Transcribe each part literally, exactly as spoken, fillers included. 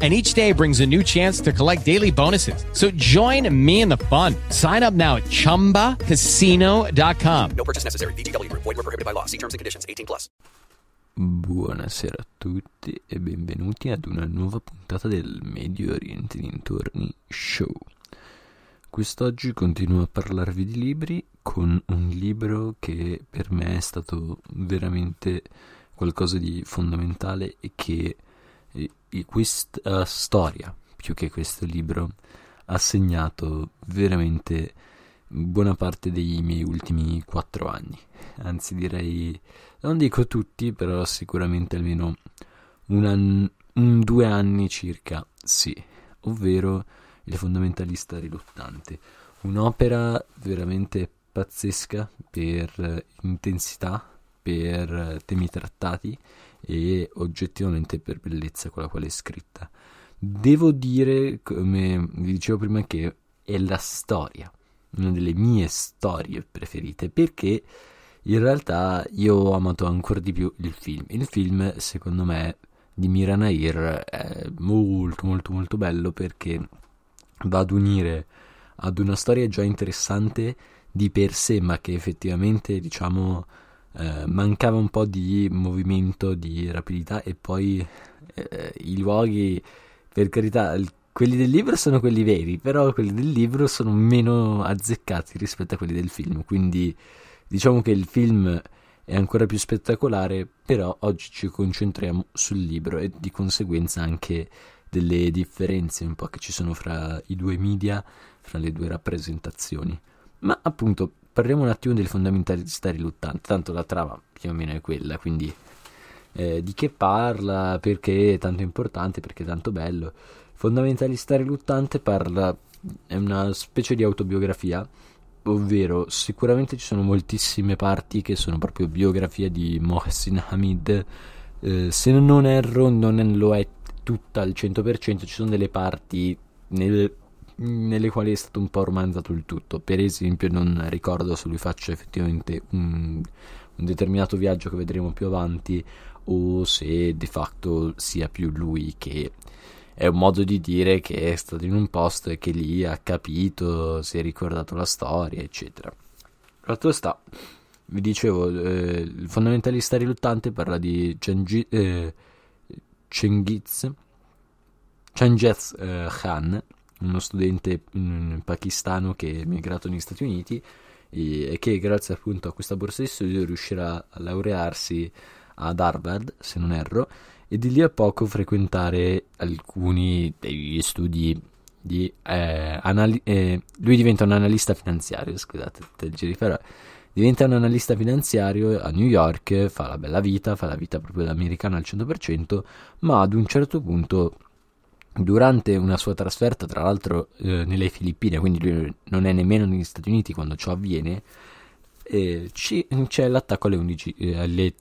And each day brings a new chance to collect daily bonuses. So join me in the fun. Sign up now at chumba casino dot com. No purchase necessary. V G W Group. Void where prohibited by law. See terms and conditions. eighteen plus. Buonasera a tutti e benvenuti ad una nuova puntata del Medio Oriente Dintorni Show. Quest'oggi continuo a parlarvi di libri con un libro che per me è stato veramente qualcosa di fondamentale e che questa storia, più che questo libro, ha segnato veramente buona parte dei miei ultimi quattro anni. Anzi, direi, non dico tutti, però sicuramente almeno un, an- un due anni circa, sì, ovvero Il fondamentalista riluttante, un'opera veramente pazzesca per intensità, per temi trattati e oggettivamente per bellezza con la quale è scritta. Devo dire, come vi dicevo prima, che è la storia, una delle mie storie preferite, perché in realtà io ho amato ancora di più il film. Il film, secondo me, di Mira Nair è molto molto molto bello, perché va ad unire ad una storia già interessante di per sé, ma che effettivamente, diciamo, eh, mancava un po' di movimento, di rapidità, e poi eh, i luoghi, per carità, il quelli del libro sono quelli veri, però quelli del libro sono meno azzeccati rispetto a quelli del film, quindi diciamo che il film è ancora più spettacolare, però oggi ci concentriamo sul libro e di conseguenza anche delle differenze un po' che ci sono fra i due media, fra le due rappresentazioni. Ma appunto parliamo un attimo del fondamentalista riluttante, tanto la trama più o meno è quella, quindi eh, di che parla, perché è tanto importante, perché è tanto bello. Fondamentalista riluttante parla, è una specie di autobiografia, ovvero sicuramente ci sono moltissime parti che sono proprio biografia di Mohsin Hamid, eh, se non erro non lo è tutta al cento per cento, ci sono delle parti nel, nelle quali è stato un po' romanzato il tutto. Per esempio non ricordo se lui faccia effettivamente un, un determinato viaggio che vedremo più avanti, o se di fatto sia più lui che... È un modo di dire che è stato in un posto e che lì ha capito, si è ricordato la storia, eccetera. Fatto sta, vi dicevo, eh, il fondamentalista riluttante parla di Changi, eh, Changez, Changez eh, Khan, uno studente mh, pakistano che è emigrato negli Stati Uniti e, e che grazie appunto a questa borsa di studio riuscirà a laurearsi ad Harvard, se non erro, e di lì a poco frequentare alcuni degli studi di eh, anali- eh, lui diventa un analista finanziario, scusate, te giri, però diventa un analista finanziario a New York, fa la bella vita, fa la vita proprio da americano al cento per cento, ma ad un certo punto, durante una sua trasferta, tra l'altro eh, nelle Filippine, quindi lui non è nemmeno negli Stati Uniti quando ciò avviene, eh, ci, c'è l'attacco alle undici, eh, alle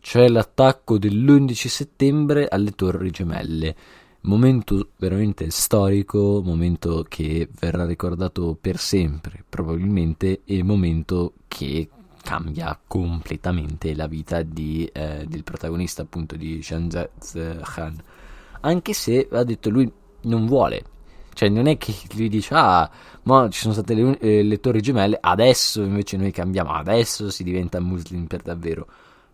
c'è l'attacco dell'undici settembre alle Torri Gemelle, momento veramente storico, momento che verrà ricordato per sempre probabilmente, e momento che cambia completamente la vita di, eh, del protagonista appunto di Changez Khan, anche se ha detto lui non vuole, cioè non è che lui dice ah ma ci sono state le, eh, le Torri Gemelle, adesso invece noi cambiamo, adesso si diventa muslim per davvero.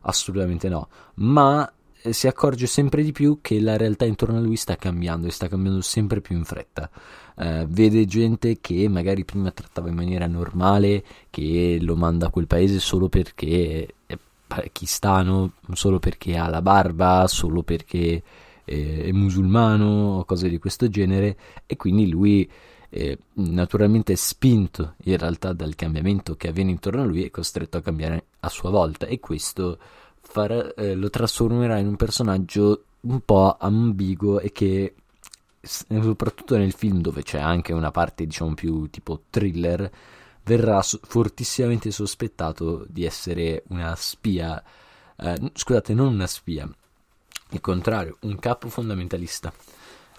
Assolutamente no, ma si accorge sempre di più che la realtà intorno a lui sta cambiando e sta cambiando sempre più in fretta. Eh, vede gente che magari prima trattava in maniera normale, che lo manda a quel paese solo perché è pakistano, solo perché ha la barba, solo perché è musulmano o cose di questo genere, e quindi lui eh, naturalmente è spinto in realtà dal cambiamento che avviene intorno a lui, è costretto a cambiare a sua volta, e questo farà, eh, lo trasformerà in un personaggio un po' ambiguo e che soprattutto nel film, dove c'è anche una parte diciamo più tipo thriller, verrà so- fortissimamente sospettato di essere una spia eh, scusate, non una spia, il contrario, un capo fondamentalista,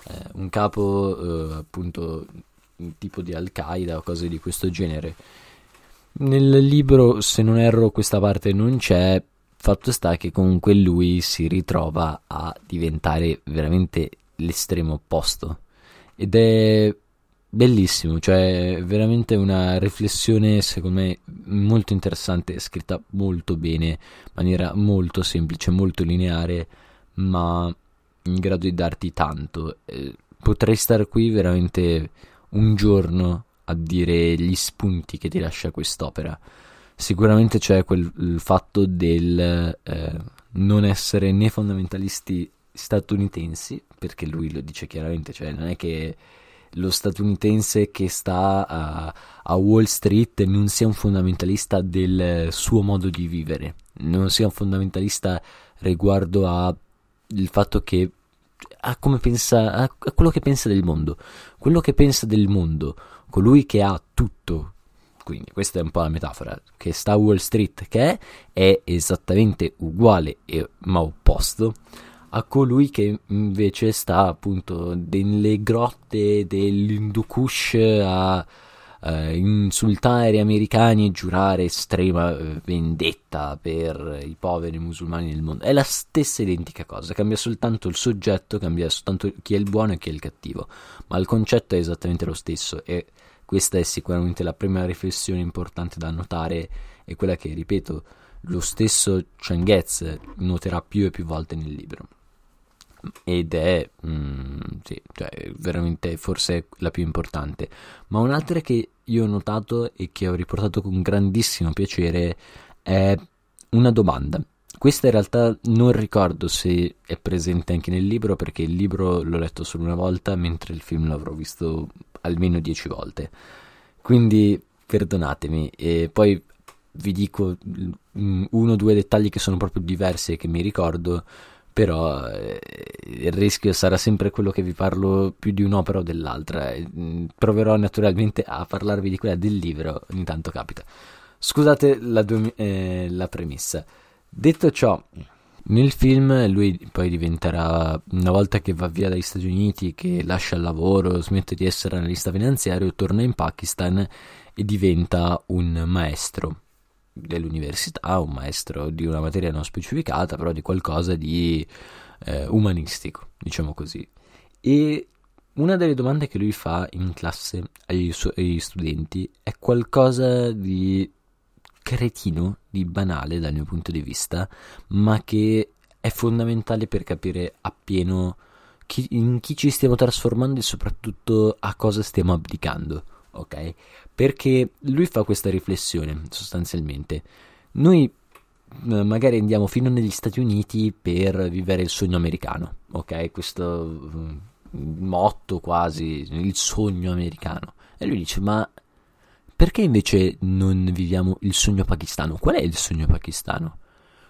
eh, un capo eh, appunto tipo di Al-Qaeda o cose di questo genere. Nel libro, se non erro, questa parte non c'è. Fatto sta che comunque lui si ritrova a diventare veramente l'estremo opposto, ed è bellissimo, cioè veramente una riflessione secondo me molto interessante, scritta molto bene, in maniera molto semplice, molto lineare, ma in grado di darti tanto. Potrei stare qui veramente un giorno a dire gli spunti che ti lascia quest'opera. Sicuramente c'è quel il fatto del eh, non essere né fondamentalisti statunitensi, perché lui lo dice chiaramente, cioè non è che lo statunitense che sta a, a Wall Street non sia un fondamentalista del suo modo di vivere, non sia un fondamentalista riguardo a il fatto che a come pensa, a quello che pensa del mondo, quello che pensa del mondo, colui che ha tutto. Quindi questa è un po' la metafora, che sta a Wall Street, che è, è esattamente uguale e, ma opposto a colui che invece sta appunto nelle grotte dell'Hindu Kush a eh, insultare americani e giurare estrema vendetta per i poveri musulmani nel mondo. È la stessa identica cosa, cambia soltanto il soggetto, cambia soltanto chi è il buono e chi è il cattivo, ma il concetto è esattamente lo stesso. E questa è sicuramente la prima riflessione importante da notare, e quella che, ripeto, lo stesso Changez noterà più e più volte nel libro. Ed è mm, sì, cioè, veramente forse la più importante. Ma un'altra che io ho notato e che ho riportato con grandissimo piacere è una domanda. Questa in realtà non ricordo se è presente anche nel libro, perché il libro l'ho letto solo una volta, mentre il film l'avrò visto almeno dieci volte, quindi perdonatemi, e poi vi dico uno o due dettagli che sono proprio diversi e che mi ricordo, però eh, il rischio sarà sempre quello che vi parlo più di un'opera o dell'altra. Proverò naturalmente a parlarvi di quella del libro, ogni tanto capita, scusate la, du- eh, la premessa. Detto ciò, nel film lui poi diventerà, una volta che va via dagli Stati Uniti, che lascia il lavoro, smette di essere analista finanziario, torna in Pakistan e diventa un maestro dell'università, un maestro di una materia non specificata, però di qualcosa di eh, umanistico, diciamo così. E una delle domande che lui fa in classe ai su- agli studenti è qualcosa di cretino, di banale dal mio punto di vista, ma che è fondamentale per capire appieno chi, in chi ci stiamo trasformando e soprattutto a cosa stiamo abdicando, ok? Perché lui fa questa riflessione sostanzialmente. Noi magari andiamo fino negli Stati Uniti per vivere il sogno americano, ok? Questo motto quasi, il sogno americano. E lui dice, ma perché invece non viviamo il sogno pakistano? Qual è il sogno pakistano?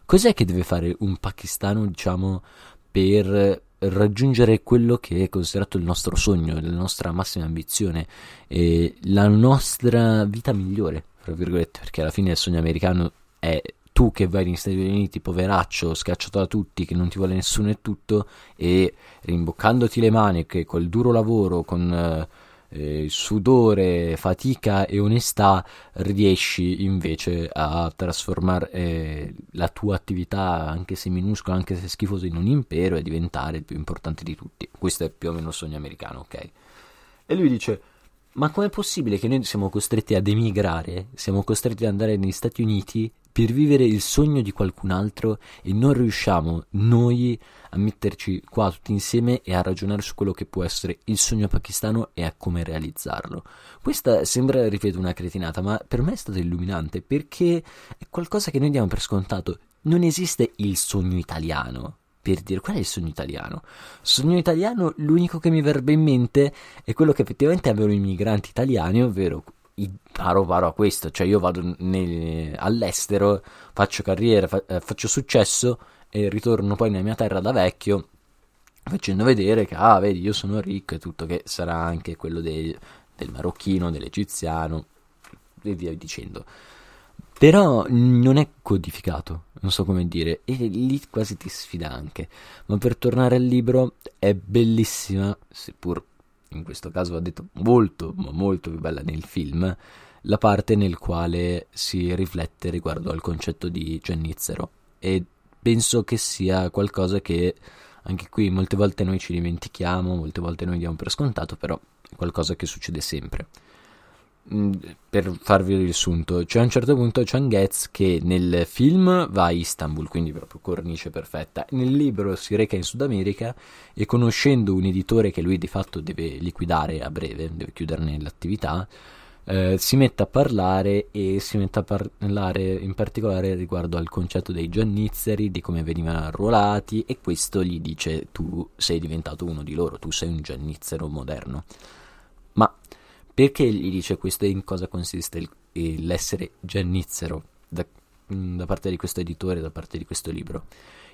Cos'è che deve fare un pakistano, diciamo, per raggiungere quello che è considerato il nostro sogno, la nostra massima ambizione, e la nostra vita migliore, tra virgolette, perché alla fine il sogno americano è tu che vai negli Stati Uniti, poveraccio, scacciato da tutti, che non ti vuole nessuno e tutto, e rimboccandoti le maniche, col duro lavoro, con Uh, Eh, sudore, fatica e onestà, riesci invece a trasformare eh, la tua attività, anche se minuscola, anche se schifosa, in un impero e diventare il più importante di tutti. Questo è più o meno il sogno americano, ok? E lui dice, ma com'è possibile che noi siamo costretti ad emigrare, siamo costretti ad andare negli Stati Uniti per vivere il sogno di qualcun altro, e non riusciamo noi a metterci qua tutti insieme e a ragionare su quello che può essere il sogno pakistano e a come realizzarlo? Questa sembra, ripeto, una cretinata, ma per me è stata illuminante, perché è qualcosa che noi diamo per scontato. Non esiste il sogno italiano. Per dire, qual è il sogno italiano? Sogno italiano, l'unico che mi verrebbe in mente è quello che effettivamente avevano i migranti italiani, ovvero paro paro a questo, cioè io vado nel, all'estero, faccio carriera, fa, eh, faccio successo e ritorno poi nella mia terra da vecchio facendo vedere che, ah, vedi, io sono ricco e tutto, che sarà anche quello del, del marocchino, dell'egiziano e via dicendo. Però non è codificato, non so come dire, e lì quasi ti sfida anche. Ma per tornare al libro, è bellissima, seppur in questo caso va detto molto, ma molto più bella nel film, la parte nel quale si riflette riguardo al concetto di Giannizzero. E penso che sia qualcosa che anche qui molte volte noi ci dimentichiamo, molte volte noi diamo per scontato, però è qualcosa che succede sempre. Per farvi il riassunto, c'è cioè a un certo punto Changez che nel film va a Istanbul, quindi proprio cornice perfetta, nel libro si reca in Sud America e, conoscendo un editore che lui di fatto deve liquidare a breve, deve chiuderne l'attività, eh, si mette a parlare e si mette a parlare in particolare riguardo al concetto dei giannizzeri, di come venivano arruolati, e questo gli dice: tu sei diventato uno di loro, tu sei un giannizzero moderno. Ma perché gli dice questo e in cosa consiste il, il, l'essere giannizzero da, da parte di questo editore, da parte di questo libro?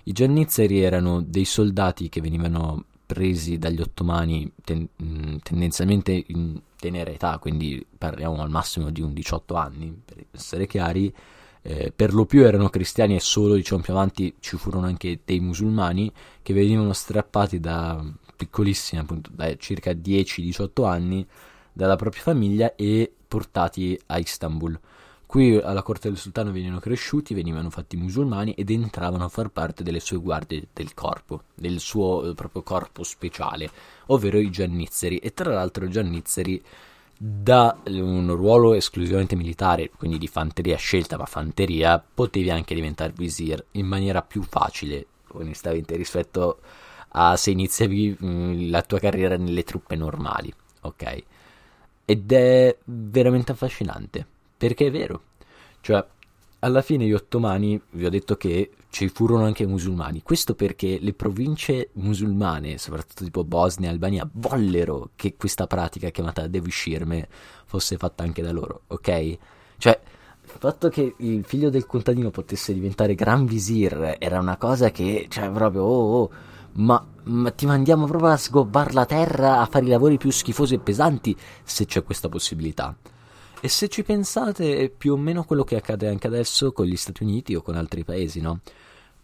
I giannizzeri erano dei soldati che venivano presi dagli ottomani ten, tendenzialmente in tenera età, quindi parliamo al massimo di un diciotto anni, per essere chiari. Eh, per lo più erano cristiani e solo, diciamo, più avanti ci furono anche dei musulmani che venivano strappati da piccolissimi, appunto da circa dieci diciotto anni, dalla propria famiglia e portati a Istanbul. Qui alla corte del sultano venivano cresciuti, venivano fatti musulmani ed entravano a far parte delle sue guardie del corpo, del suo proprio corpo speciale, ovvero i giannizzeri. E tra l'altro i giannizzeri, da un ruolo esclusivamente militare, quindi di fanteria scelta, ma fanteria, potevi anche diventare visir in maniera più facile, onestamente, rispetto a se iniziavi mh, la tua carriera nelle truppe normali, ok? Ed è veramente affascinante, perché è vero. Cioè, alla fine gli ottomani, vi ho detto che ci furono anche musulmani. Questo perché le province musulmane, soprattutto tipo Bosnia e Albania, vollero che questa pratica chiamata devşirme fosse fatta anche da loro, ok? Cioè, il fatto che il figlio del contadino potesse diventare gran visir era una cosa che, cioè, proprio... oh, oh Ma, ma ti mandiamo proprio a sgobbar la terra, a fare i lavori più schifosi e pesanti, se c'è questa possibilità. E se ci pensate è più o meno quello che accade anche adesso con gli Stati Uniti o con altri paesi, no?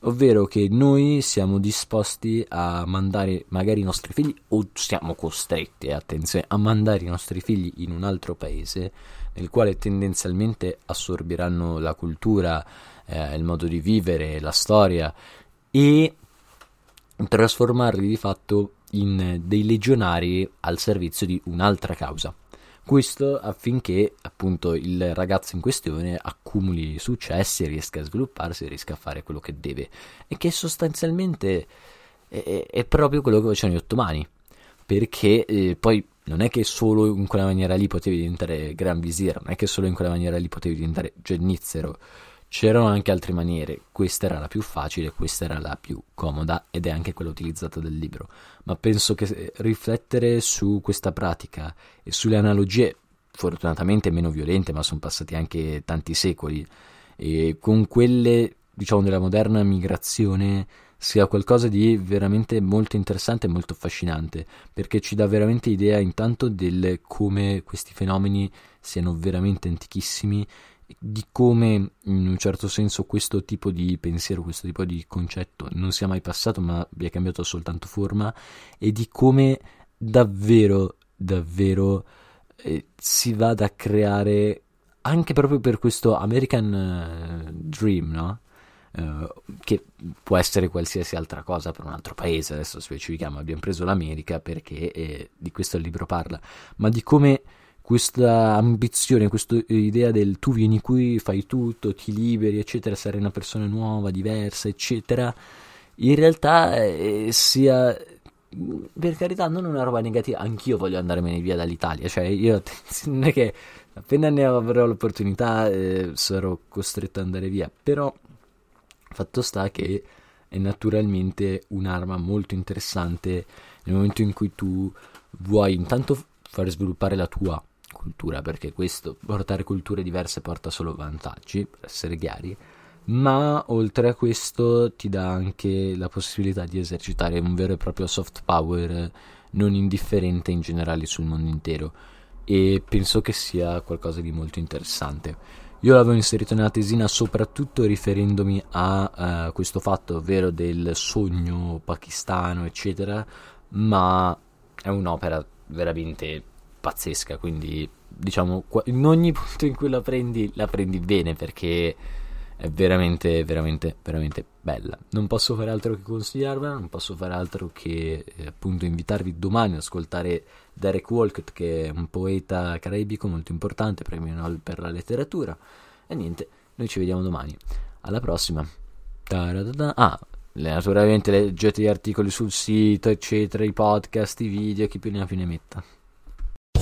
Ovvero che noi siamo disposti a mandare magari i nostri figli, o siamo costretti, attenzione, a mandare i nostri figli in un altro paese nel quale tendenzialmente assorbiranno la cultura, eh, il modo di vivere, la storia, e trasformarli di fatto in dei legionari al servizio di un'altra causa. Questo affinché appunto il ragazzo in questione accumuli successi, riesca a svilupparsi, riesca a fare quello che deve, e che sostanzialmente è, è proprio quello che facevano gli ottomani, perché eh, poi non è che solo in quella maniera lì potevi diventare gran visir, non è che solo in quella maniera lì potevi diventare giannizzero. C'erano anche altre maniere, questa era la più facile, questa era la più comoda, ed è anche quella utilizzata dal libro. Ma penso che riflettere su questa pratica e sulle analogie, fortunatamente meno violente, ma sono passati anche tanti secoli, e con quelle, diciamo, della moderna migrazione, sia qualcosa di veramente molto interessante e molto affascinante, perché ci dà veramente idea intanto del come questi fenomeni siano veramente antichissimi, di come in un certo senso questo tipo di pensiero, questo tipo di concetto non sia mai passato, ma abbia cambiato soltanto forma, e di come davvero davvero eh, si vada a creare anche proprio per questo American Dream, no? Eh, che può essere qualsiasi altra cosa per un altro paese. Adesso specifichiamo, abbiamo preso l'America perché eh, di questo il libro parla, ma di come questa ambizione, questa idea del tu vieni qui, fai tutto, ti liberi, eccetera, sarai una persona nuova, diversa, eccetera, in realtà eh, sia, per carità, non una roba negativa. Anch'io voglio andarmene via dall'Italia, cioè io non è che appena ne avrò l'opportunità eh, sarò costretto ad andare via, però fatto sta che è naturalmente un'arma molto interessante nel momento in cui tu vuoi intanto far sviluppare la tua cultura, perché questo, portare culture diverse, porta solo vantaggi, per essere chiari, ma oltre a questo ti dà anche la possibilità di esercitare un vero e proprio soft power non indifferente in generale sul mondo intero, e penso che sia qualcosa di molto interessante. Io l'avevo inserito nella tesina soprattutto riferendomi a uh, questo fatto, ovvero del sogno pakistano, eccetera, ma è un'opera veramente pazzesca, quindi diciamo in ogni punto in cui la prendi la prendi bene, perché è veramente veramente veramente bella. Non posso fare altro che consigliarvela, non posso fare altro che eh, appunto invitarvi domani ad ascoltare Derek Walcott, che è un poeta caraibico molto importante, premio Nobel per la letteratura. E niente, noi ci vediamo domani, alla prossima. Ta-ra-da-da. Ah, naturalmente leggete gli articoli sul sito, eccetera, i podcast, i video, chi più ne ha più ne metta.